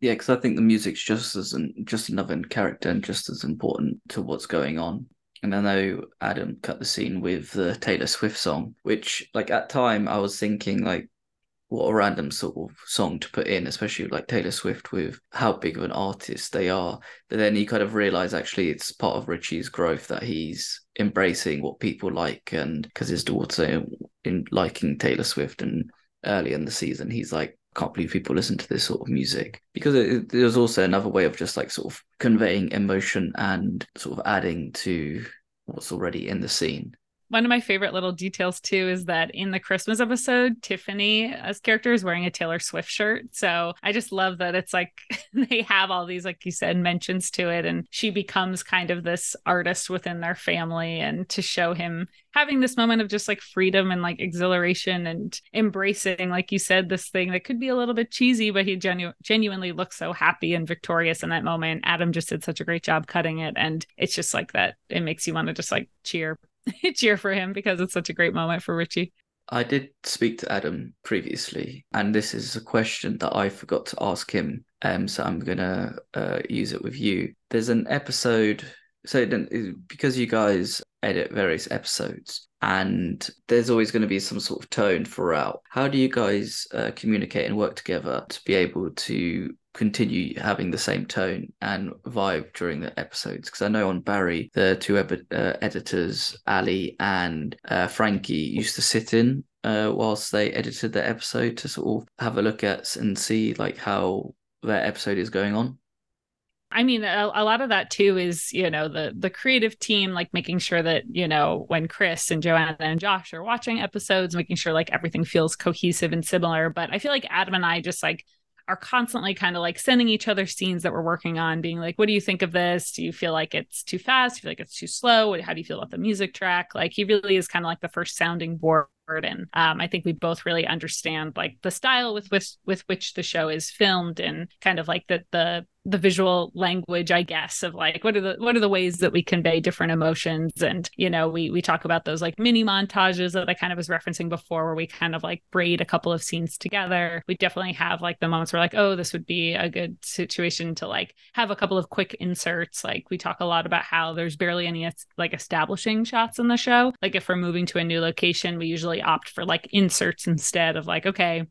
Yeah, because I think the music's just as an, just another character and just as important to what's going on. And I know Adam cut the scene with the Taylor Swift song, which, like, at time I was thinking, like, what a random sort of song to put in, especially like Taylor Swift with how big of an artist they are. But then you kind of realise actually it's part of Richie's growth that he's embracing what people like, and because his daughter in liking Taylor Swift, and early in the season he's like, can't believe people listen to this sort of music, because there's also another way of just like sort of conveying emotion and sort of adding to what's already in the scene. One of my favorite little details, too, is that in the Christmas episode, Tiffany as character is wearing a Taylor Swift shirt. So I just love that it's like they have all these, like you said, mentions to it. And she becomes kind of this artist within their family. And to show him having this moment of just like freedom and like exhilaration and embracing, like you said, this thing that could be a little bit cheesy, but he genu- genuinely looks so happy and victorious in that moment. Adam just did such a great job cutting it. And it's just like that. It makes you want to just like cheer. cheer for him, because it's such a great moment for Richie. I did speak to Adam previously, and this is a question that I forgot to ask him, um, so I'm going to uh, use it with you. There's an episode, so because you guys edit various episodes, and there's always going to be some sort of tone throughout. How do you guys uh, communicate and work together to be able to continue having the same tone and vibe during the episodes, because I know on Barry the two ep- uh, editors Ali and uh, Frankie used to sit in uh, whilst they edited the episode to sort of have a look at and see like how their episode is going on. I mean, a, a lot of that too is, you know, the the creative team, like making sure that, you know, when Chris and Joanna and Josh are watching episodes, making sure like everything feels cohesive and similar. But I feel like Adam and I just like are constantly kind of like sending each other scenes that we're working on, being like, what do you think of this? Do you feel like it's too fast? Do you feel like it's too slow? How do you feel about the music track? Like he really is kind of like the first sounding board. And um, I think we both really understand like the style with which, with which the show is filmed and kind of like the, the, the visual language, I guess, of like, what are the, what are the ways that we convey different emotions? And, you know, we, we talk about those like mini montages that I kind of was referencing before, where we kind of like braid a couple of scenes together. We definitely have like the moments where like, oh, this would be a good situation to like have a couple of quick inserts. Like we talk a lot about how there's barely any like establishing shots in the show. Like if we're moving to a new location, we usually opt for like inserts instead of like, okay,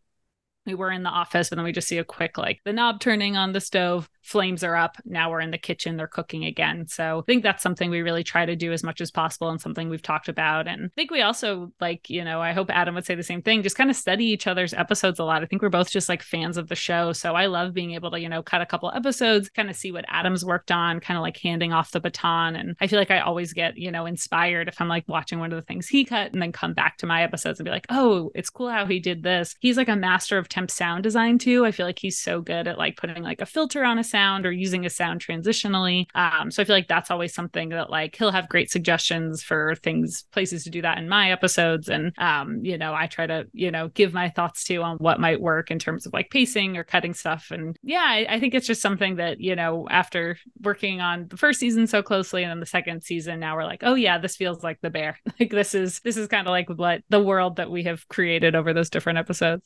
we were in the office, and then we just see a quick, like the knob turning on the stove, flames are up. Now we're in the kitchen, they're cooking again. So I think that's something we really try to do as much as possible and something we've talked about. And I think we also like, you know, I hope Adam would say the same thing, just kind of study each other's episodes a lot. I think we're both just like fans of the show. So I love being able to, you know, cut a couple episodes, kind of see what Adam's worked on, kind of like handing off the baton. And I feel like I always get, you know, inspired if I'm like watching one of the things he cut and then come back to my episodes and be like, oh, it's cool how he did this. He's like a master of temp sound design too. I feel like he's so good at like putting like a filter on a sound or using a sound transitionally. Um, so I feel like that's always something that like he'll have great suggestions for things, places to do that in my episodes. And, um, you know, I try to, you know, give my thoughts too on what might work in terms of like pacing or cutting stuff. And yeah, I, I think it's just something that, you know, after working on the first season so closely and then the second season, now we're like, oh yeah, this feels like The Bear. Like this is, this is kind of like what the world that we have created over those different episodes.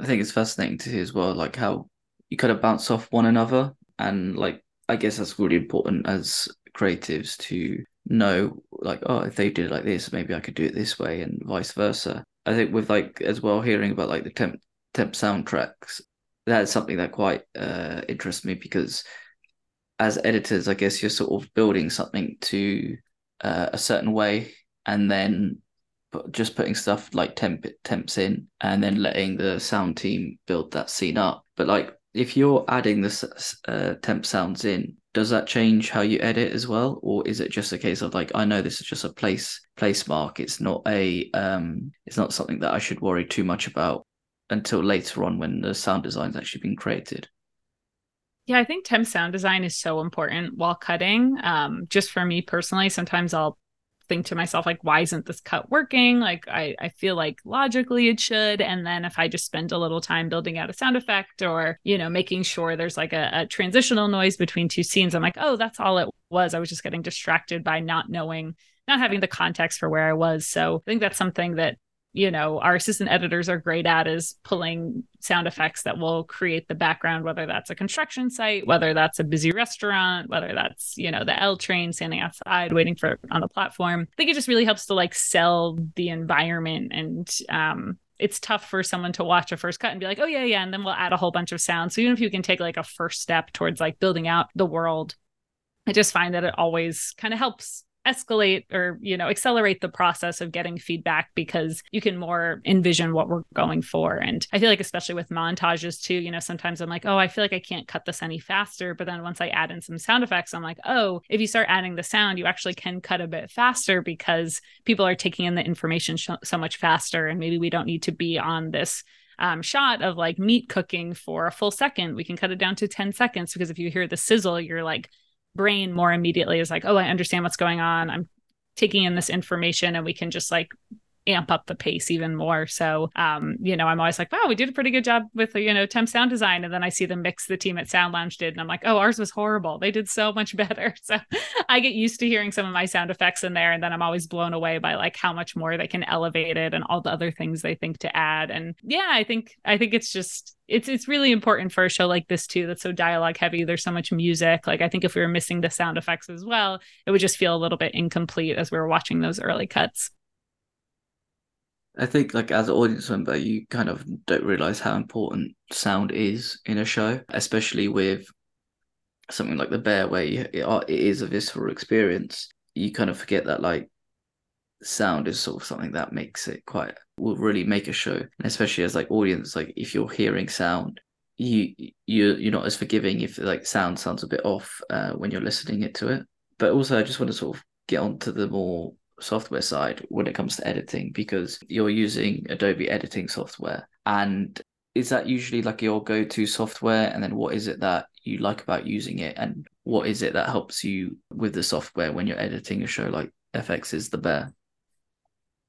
I think it's fascinating to see as well, like how you kind of bounce off one another. And like, I guess that's really important as creatives to know, like, oh, if they did it like this, maybe I could do it this way and vice versa. I think with like, as well, hearing about like the temp, temp soundtracks, that's something that quite uh, interests me, because as editors, I guess you're sort of building something to uh, a certain way and then just putting stuff like temp temps in and then letting the sound team build that scene up. But like, if you're adding the uh, temp sounds in, does that change how you edit as well? Or is it just a case of like, I know this is just a place place mark. It's not a um, it's not something that I should worry too much about until later on when the sound design's actually been created. Yeah, I think temp sound design is so important while cutting. Um, just for me personally, sometimes I'll think to myself, like, why isn't this cut working? Like, I, I feel like logically it should. And then if I just spend a little time building out a sound effect or, you know, making sure there's like a, a transitional noise between two scenes, I'm like, oh, that's all it was. I was just getting distracted by not knowing, not having the context for where I was. So I think that's something that, you know, our assistant editors are great at, is pulling sound effects that will create the background, whether that's a construction site, whether that's a busy restaurant, whether that's, you know, the L train standing outside waiting for on the platform. I think it just really helps to like sell the environment. And um, it's tough for someone to watch a first cut and be like, oh yeah, yeah. And then we'll add a whole bunch of sounds. So even if you can take like a first step towards like building out the world, I just find that it always kind of helps escalate or, you know, accelerate the process of getting feedback, because you can more envision what we're going for. And I feel like, especially with montages too, you know, sometimes I'm like, oh, I feel like I can't cut this any faster. But then once I add in some sound effects, I'm like, oh, if you start adding the sound, you actually can cut a bit faster, because people are taking in the information sh- so much faster. And maybe we don't need to be on this Um, shot of like meat cooking for a full second. We can cut it down to ten seconds, because if you hear the sizzle, you're like, brain more immediately is like, oh, I understand what's going on. I'm taking in this information, and we can just like amp up the pace even more. So, um, you know, I'm always like, wow, we did a pretty good job with, you know, temp sound design. And then I see the mix the team at Sound Lounge did, and I'm like, oh, ours was horrible. They did so much better. So I get used to hearing some of my sound effects in there, and then I'm always blown away by like how much more they can elevate it and all the other things they think to add. And yeah, I think, I think it's just, It's it's really important for a show like this too, that's so dialogue heavy. There's so much music. Like, I think if we were missing the sound effects as well, it would just feel a little bit incomplete as we were watching those early cuts. I think, like, as an audience member, you kind of don't realise how important sound is in a show, especially with something like The Bear, where you, it, it is a visceral experience. You kind of forget that, like, sound is sort of something that makes it quite, will really make a show. And especially as, like, audience, like, if you're hearing sound, you, you, you're not as forgiving if, like, sound sounds a bit off uh, when you're listening it to it. But also, I just want to sort of get onto the more software side when it comes to editing, because you're using Adobe editing software, and is that usually like your go-to software? And then what is it that you like about using it, and what is it that helps you with the software when you're editing a show like F X's The Bear?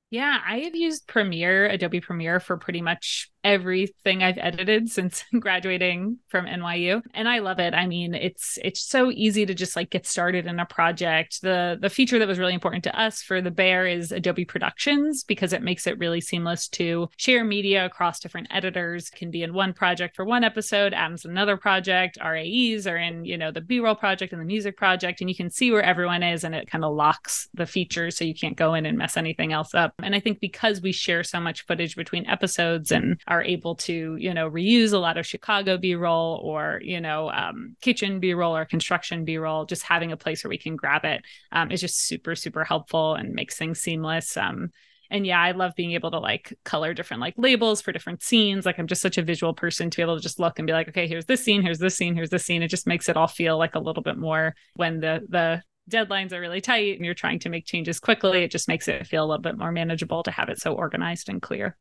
Yeah, I have used Premiere, Adobe Premiere, for pretty much everything I've edited since graduating from N Y U. And I love it. I mean, it's it's so easy to just like get started in a project. The the feature that was really important to us for The Bear is Adobe Productions, because it makes it really seamless to share media across different editors. It can be in one project for one episode, Adam's another project, R A Es are in, you know, the B-roll project and the music project, and you can see where everyone is, and it kind of locks the feature so you can't go in and mess anything else up. And I think because we share so much footage between episodes and are able to, you know, reuse a lot of Chicago B-roll or, you know, um, kitchen B-roll or construction B-roll, just having a place where we can grab it um, is just super, super helpful and makes things seamless. Um, and yeah, I love being able to like color different like labels for different scenes. Like I'm just such a visual person to be able to just look and be like, okay, here's this scene, here's this scene, here's this scene. It just makes it all feel like a little bit more when the, the, deadlines are really tight and you're trying to make changes quickly. It just makes it feel a little bit more manageable to have it so organized and clear.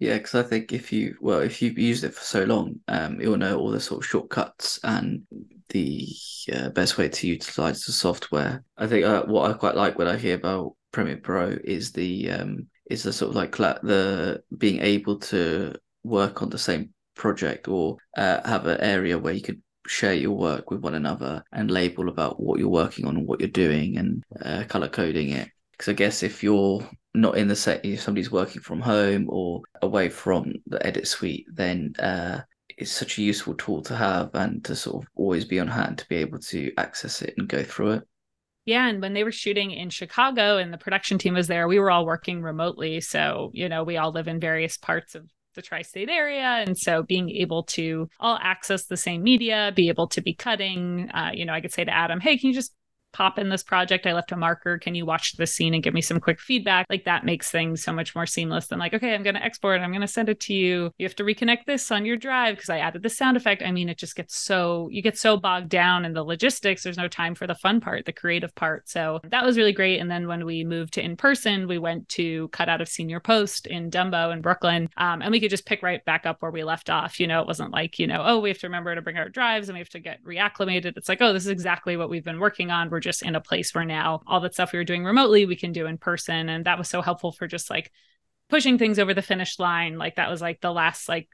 Yeah, because I think if you, well, if you've used it for so long, um, you'll know all the sort of shortcuts and the uh, best way to utilize the software. I think uh, what I quite like when I hear about Premiere Pro is the um, is the sort of like cl- the being able to work on the same project or uh, have an area where you could share your work with one another and label about what you're working on and what you're doing and uh, color coding it. Because I guess if you're not in the set, if somebody's working from home or away from the edit suite, then uh, it's such a useful tool to have and to sort of always be on hand to be able to access it and go through it. Yeah. And when they were shooting in Chicago and the production team was there, we were all working remotely. So, you know, we all live in various parts of the tri-state area. And so being able to all access the same media, be able to be cutting, uh, you know, I could say to Adam, hey, can you just pop in this project? I left a marker. Can you watch this scene and give me some quick feedback? Like that makes things so much more seamless than like, okay, I'm going to export, I'm going to send it to you. You have to reconnect this on your drive because I added the sound effect. I mean, it just gets so, you get so bogged down in the logistics. There's no time for the fun part, the creative part. So that was really great. And then when we moved to in person, we went to Cut Out of Senior Post in Dumbo in Brooklyn. Um, and we could just pick right back up where we left off. You know, it wasn't like, you know, oh, we have to remember to bring our drives and we have to get reacclimated. It's like, oh, this is exactly what we've been working on. We're just in a place where now all that stuff we were doing remotely, we can do in person. And that was so helpful for just like pushing things over the finish line. Like that was like the last like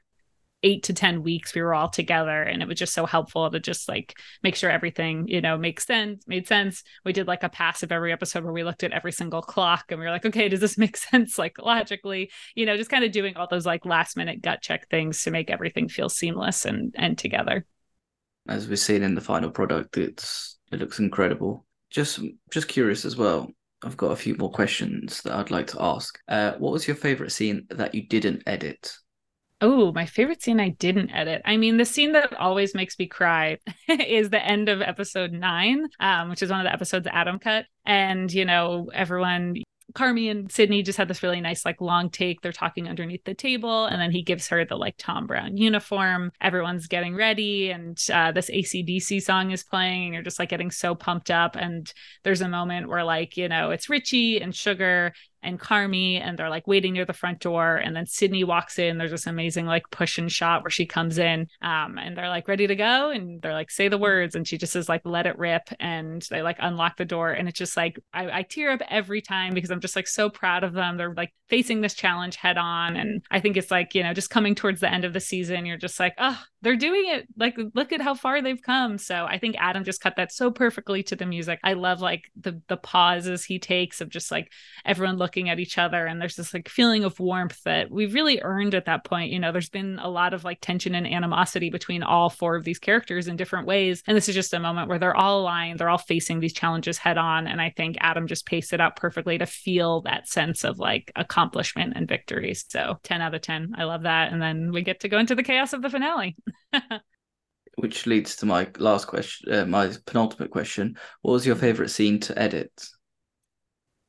eight to ten weeks we were all together. And it was just so helpful to just like make sure everything, you know, makes sense, made sense. We did like a pass of every episode where we looked at every single clock and we were like, okay, does this make sense? Like logically, you know, just kind of doing all those like last minute gut check things to make everything feel seamless and, and together. As we've seen in the final product, it's, it looks incredible. Just just curious as well, I've got a few more questions that I'd like to ask. Uh, what was your favorite scene that you didn't edit? Oh, my favorite scene I didn't edit. I mean, the scene that always makes me cry is the end of episode nine, um, which is one of the episodes Adam cut. And, you know, everyone... Carmy and Sydney just had this really nice like long take. They're talking underneath the table and then he gives her the like Tom Brown uniform. Everyone's getting ready and uh, this A C D C song is playing and you're just like getting so pumped up. And there's a moment where like, you know, it's Richie and Sugar and Carmy and they're like waiting near the front door. And then Sydney walks in. There's this amazing like push and shot where she comes in um, and they're like ready to go. And they're like, say the words. And she just is like, let it rip. And they like unlock the door. And it's just like, I, I tear up every time because I'm just like so proud of them. They're like facing this challenge head on. And I think it's like, you know, just coming towards the end of the season, you're just like, oh, they're doing it. Like, look at how far they've come. So I think Adam just cut that so perfectly to the music. I love like the the pauses he takes of just like everyone looking looking at each other. And there's this like feeling of warmth that we've really earned at that point. You know, there's been a lot of like tension and animosity between all four of these characters in different ways. And this is just a moment where they're all aligned. They're all facing these challenges head on. And I think Adam just paced it out perfectly to feel that sense of like accomplishment and victory. So ten out of ten. I love that. And then we get to go into the chaos of the finale. Which leads to my last question, uh, my penultimate question. What was your favorite scene to edit?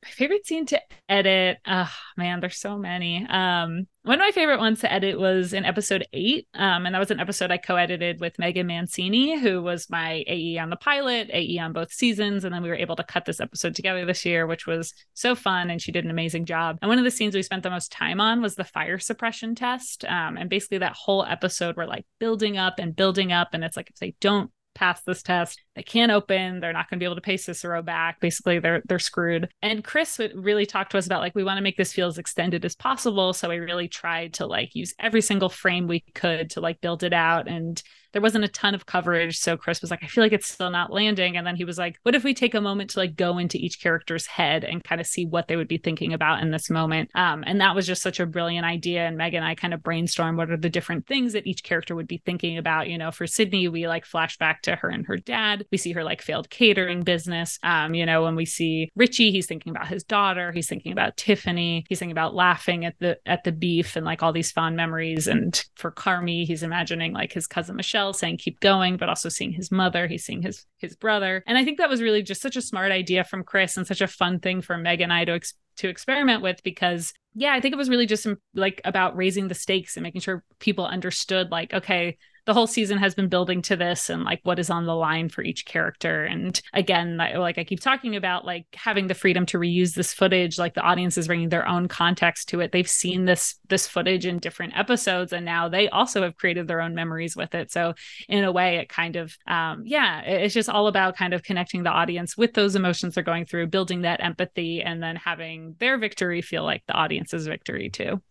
My favorite scene to edit? Oh, man, there's so many. Um, one of my favorite ones to edit was in episode eight. Um, and that was an episode I co-edited with Megan Mancini, who was my A E on the pilot, A E on both seasons. And then we were able to cut this episode together this year, which was so fun. And she did an amazing job. And one of the scenes we spent the most time on was the fire suppression test. Um, and basically that whole episode, we're like building up and building up. And it's like, if they don't pass this test, they can't open, they're not going to be able to pay Cicero back. Basically, they're they're screwed. And Chris would really talk to us about like, we want to make this feel as extended as possible. So we really tried to like use every single frame we could to like build it out. And there wasn't a ton of coverage. So Chris was like, I feel like it's still not landing. And then he was like, what if we take a moment to like go into each character's head and kind of see what they would be thinking about in this moment? Um, and that was just such a brilliant idea. And Meg and I kind of brainstormed what are the different things that each character would be thinking about. You know, for Sydney, we like flash back to her and her dad. We see her like failed catering business. Um, you know, when we see Richie, he's thinking about his daughter. He's thinking about Tiffany. He's thinking about laughing at the at the beef and like all these fond memories. And for Carmy, he's imagining like his cousin Michelle saying keep going, but also seeing his mother. He's seeing his his brother. And I think that was really just such a smart idea from Chris and such a fun thing for Meg and I to ex- to experiment with, because yeah, I think it was really just some, like about raising the stakes and making sure people understood like, okay, the whole season has been building to this and like what is on the line for each character. And again, like I keep talking about like having the freedom to reuse this footage, like the audience is bringing their own context to it. They've seen this, this footage in different episodes and now they also have created their own memories with it. So in a way it kind of, um, yeah, it's just all about kind of connecting the audience with those emotions they're going through, building that empathy, and then having their victory feel like the audience's victory too.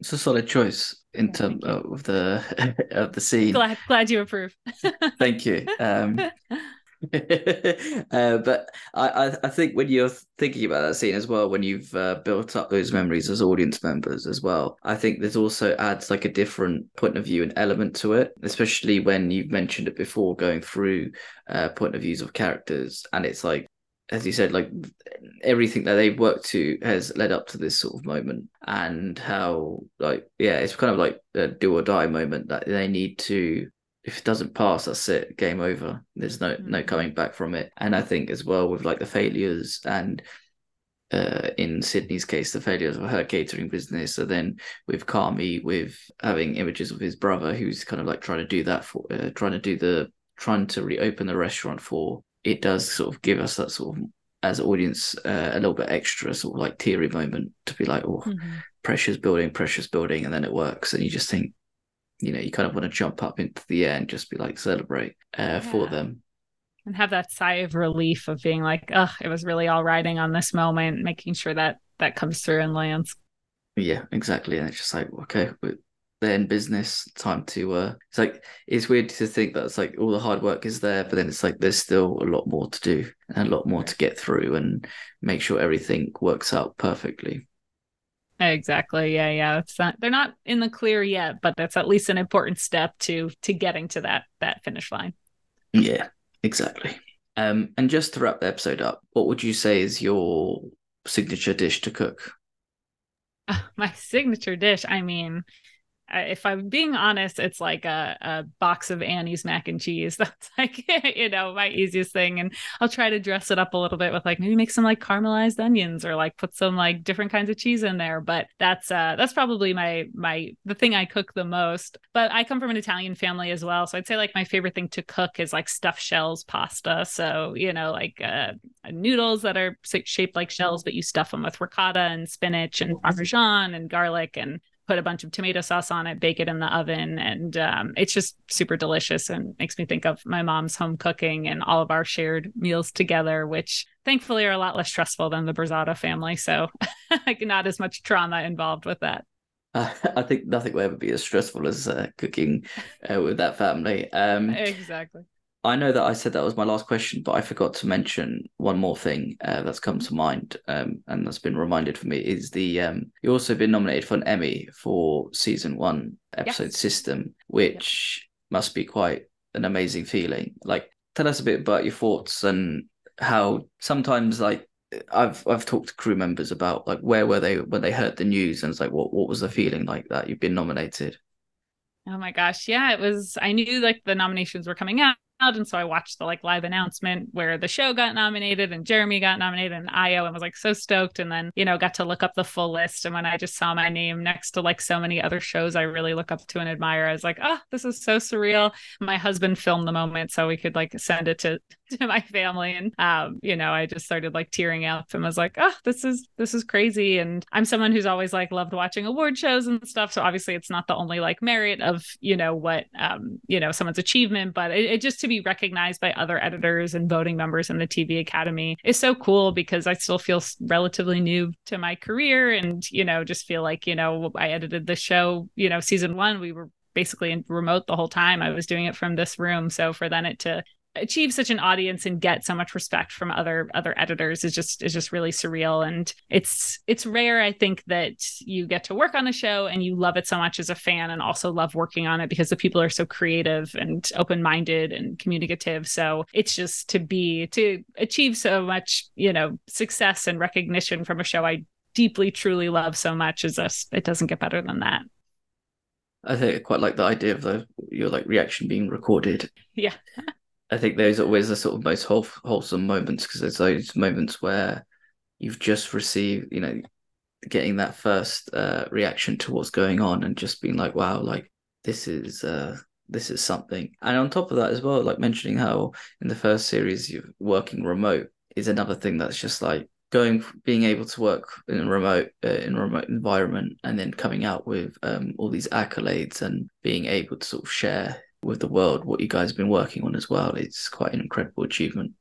It's a solid choice in yeah, terms of the of the scene. Glad, glad you approve. Thank you. Um, uh, but I, I think when you're thinking about that scene as well, when you've uh, built up those memories as audience members as well, I think this also adds like a different point of view and element to it, especially when you've mentioned it before, going through uh, point of views of characters. And it's like, as you said, like everything that they've worked to has led up to this sort of moment, and how like, yeah, it's kind of like a do or die moment that they need to, if it doesn't pass, that's it, game over. There's no, mm-hmm. no coming back from it. And I think as well with like the failures and uh, in Sydney's case, the failures of her catering business. So then with Carmy, with having images of his brother, who's kind of like trying to do that for, uh, trying to do the, trying to reopen the restaurant for, it does sort of give us that sort of, as an audience, uh, a little bit extra sort of like teary moment to be like, oh, mm-hmm. pressure's building, pressure's building, and then it works. And you just think, you know, you kind of want to jump up into the air and just be like, celebrate uh, yeah. for them. And have that sigh of relief of being like, oh, it was really all riding on this moment, making sure that that comes through and lands. Yeah, exactly. And it's just like, okay, we're, they're in business, time to uh it's like, it's weird to think that it's like all the hard work is there, but then it's like there's still a lot more to do and a lot more to get through and make sure everything works out perfectly. Exactly. Yeah, yeah. It's not, they're not in the clear yet, but that's at least an important step to to getting to that that finish line. Yeah, exactly. Um and just to wrap the episode up, what would you say is your signature dish to cook? Oh, my signature dish, I mean, if I'm being honest, it's like a, a box of Annie's mac and cheese. That's like, you know, my easiest thing. And I'll try to dress it up a little bit with like, maybe make some like caramelized onions or like put some like different kinds of cheese in there. But that's uh, that's probably my my the thing I cook the most. But I come from an Italian family as well. So I'd say like my favorite thing to cook is like stuffed shells pasta. So, you know, like uh, noodles that are shaped like shells, but you stuff them with ricotta and spinach and parmesan and garlic, and put a bunch of tomato sauce on it, bake it in the oven. And um, it's just super delicious and makes me think of my mom's home cooking and all of our shared meals together, which thankfully are a lot less stressful than the Brazzato family. So like not as much trauma involved with that. Uh, I think nothing will ever be as stressful as uh, cooking uh, with that family. Um, exactly. I know that I said that was my last question, but I forgot to mention one more thing uh, that's come to mind um, and that's been reminded for me is the um, you've also been nominated for an Emmy for season one episode yes. System, which yeah. must be quite an amazing feeling. Like, tell us a bit about your thoughts and how sometimes, like, I've I've talked to crew members about, like, where were they when they heard the news, and it's like, what what was the feeling like that you've been nominated? Oh my gosh, yeah, it was. I knew, like, the nominations were coming out, and so I watched the, like, live announcement where the show got nominated and Jeremy got nominated and Io, and was, like, so stoked. And then, you know, got to look up the full list, and when I just saw my name next to, like, so many other shows I really look up to and admire, I was like, oh, this is so surreal. My husband filmed the moment so we could, like, send it to to my family, and um you know, I just started, like, tearing up and was like, oh, this is this is crazy. And I'm someone who's always, like, loved watching award shows and stuff, so obviously it's not the only, like, merit of, you know, what um you know, someone's achievement, but it, it just to be recognized by other editors and voting members in the T V Academy is so cool, because I still feel relatively new to my career, and, you know, just feel like, you know, I edited the show, you know, season one, we were basically remote the whole time. I was doing it from this room, so for then it to achieve such an audience and get so much respect from other other editors is just is just really surreal. And it's it's rare, I think, that you get to work on a show and you love it so much as a fan and also love working on it, because the people are so creative and open-minded and communicative. So it's just to be to achieve so much, you know, success and recognition from a show I deeply truly love so much, is just, it doesn't get better than that. I think I quite like the idea of the your like reaction being recorded. Yeah. I think those are always the sort of most wholesome moments, because there's those moments where you've just received, you know, getting that first uh, reaction to what's going on and just being like, wow, like this is uh, this is something. And on top of that as well, like mentioning how in the first series you're working remote is another thing that's just like going, being able to work in a remote uh, in a remote environment and then coming out with um, all these accolades and being able to sort of share with the world what you guys have been working on as well. It's quite an incredible achievement.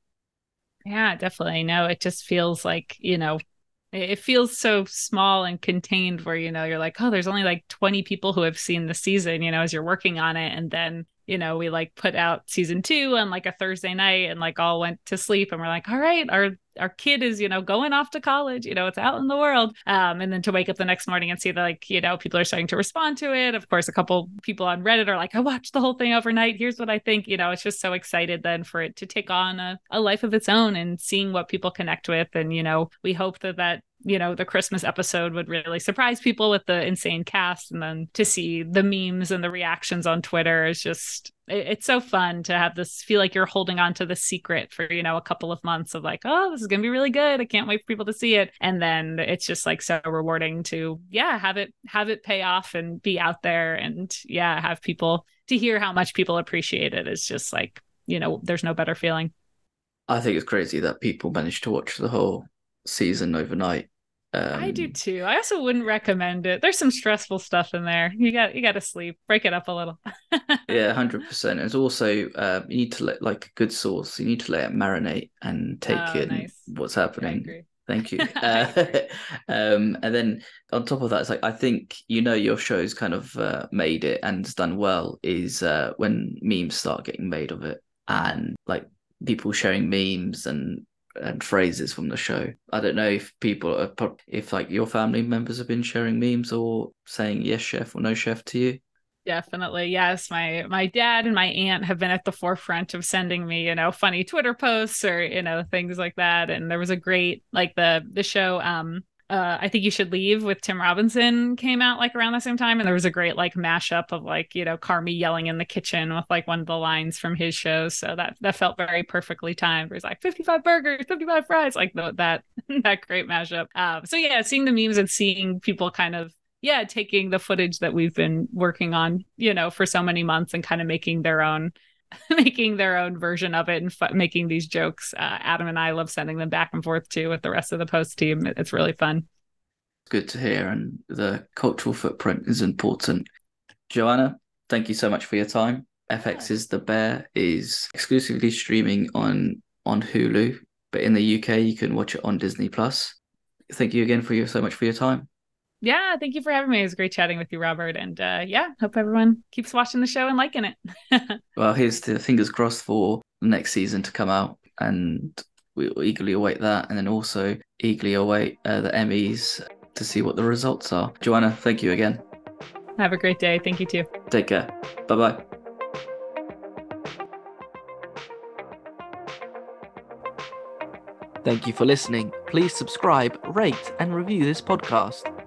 Yeah, definitely. No, it just feels like, you know, it feels so small and contained where, you know, you're like, oh, there's only like twenty people who have seen the season, you know, as you're working on it. And then, you know, we like put out season two on like a Thursday night and like all went to sleep and we're like, all right, our our kid is, you know, going off to college, you know, it's out in the world. Um, and then to wake up the next morning and see that, like, you know, people are starting to respond to it. Of course, a couple people on Reddit are like, I watched the whole thing overnight. Here's what I think. You know, it's just so excited then for it to take on a, a life of its own and seeing what people connect with. And, you know, we hope that that, you know, the Christmas episode would really surprise people with the insane cast. And then to see the memes and the reactions on Twitter is just, it's so fun to have this feel like you're holding on to the secret for, you know, a couple of months of like, oh, this is going to be really good. I can't wait for people to see it. And then it's just like so rewarding to, yeah, have it, have it pay off and be out there and yeah, have people to hear how much people appreciate it. It's just like, you know, there's no better feeling. I think it's crazy that people managed to watch the whole season overnight. Um, I do too. I also wouldn't recommend it. There's some stressful stuff in there. You got you got to sleep, break it up a little. Yeah, one hundred percent. It's also uh, you need to let like a good sauce. You need to let it marinate and take oh, in nice. What's happening. I agree. Thank you. Uh, um, and then on top of that, it's like I think you know your show's kind of uh, made it and it's done well is uh, when memes start getting made of it and like people sharing memes and. and phrases from the show. I don't know if people are pro- if like your family members have been sharing memes or saying yes chef or no chef to you. Definitely, yes. My my dad and my aunt have been at the forefront of sending me, you know, funny Twitter posts or, you know, things like that. And there was a great like the the show um Uh, I Think You Should Leave with Tim Robinson came out like around the same time. And there was a great like mashup of like, you know, Carmy yelling in the kitchen with like one of the lines from his show. So that that felt very perfectly timed. It was like fifty-five burgers, fifty-five fries, like the, that that great mashup. Um, so, yeah, seeing the memes and seeing people kind of, yeah, taking the footage that we've been working on, you know, for so many months and kind of making their own making their own version of it and f- making these jokes. Uh, Adam and I love sending them back and forth too with the rest of the post team. It's really fun. Good to hear. And the cultural footprint is important. Joanna, thank you so much for your time. F X's The Bear is exclusively streaming on, on Hulu, but in the U K you can watch it on Disney Plus. Thank you again for your, so much for your time. Yeah, thank you for having me. It was great chatting with you, Robert. And uh, yeah, hope everyone keeps watching the show and liking it. Well, here's to fingers crossed for the next season to come out, and we will eagerly await that. And then also eagerly await uh, the Emmys to see what the results are. Joanna, thank you again. Have a great day. Thank you too. Take care. Bye-bye. Thank you for listening. Please subscribe, rate, and review this podcast.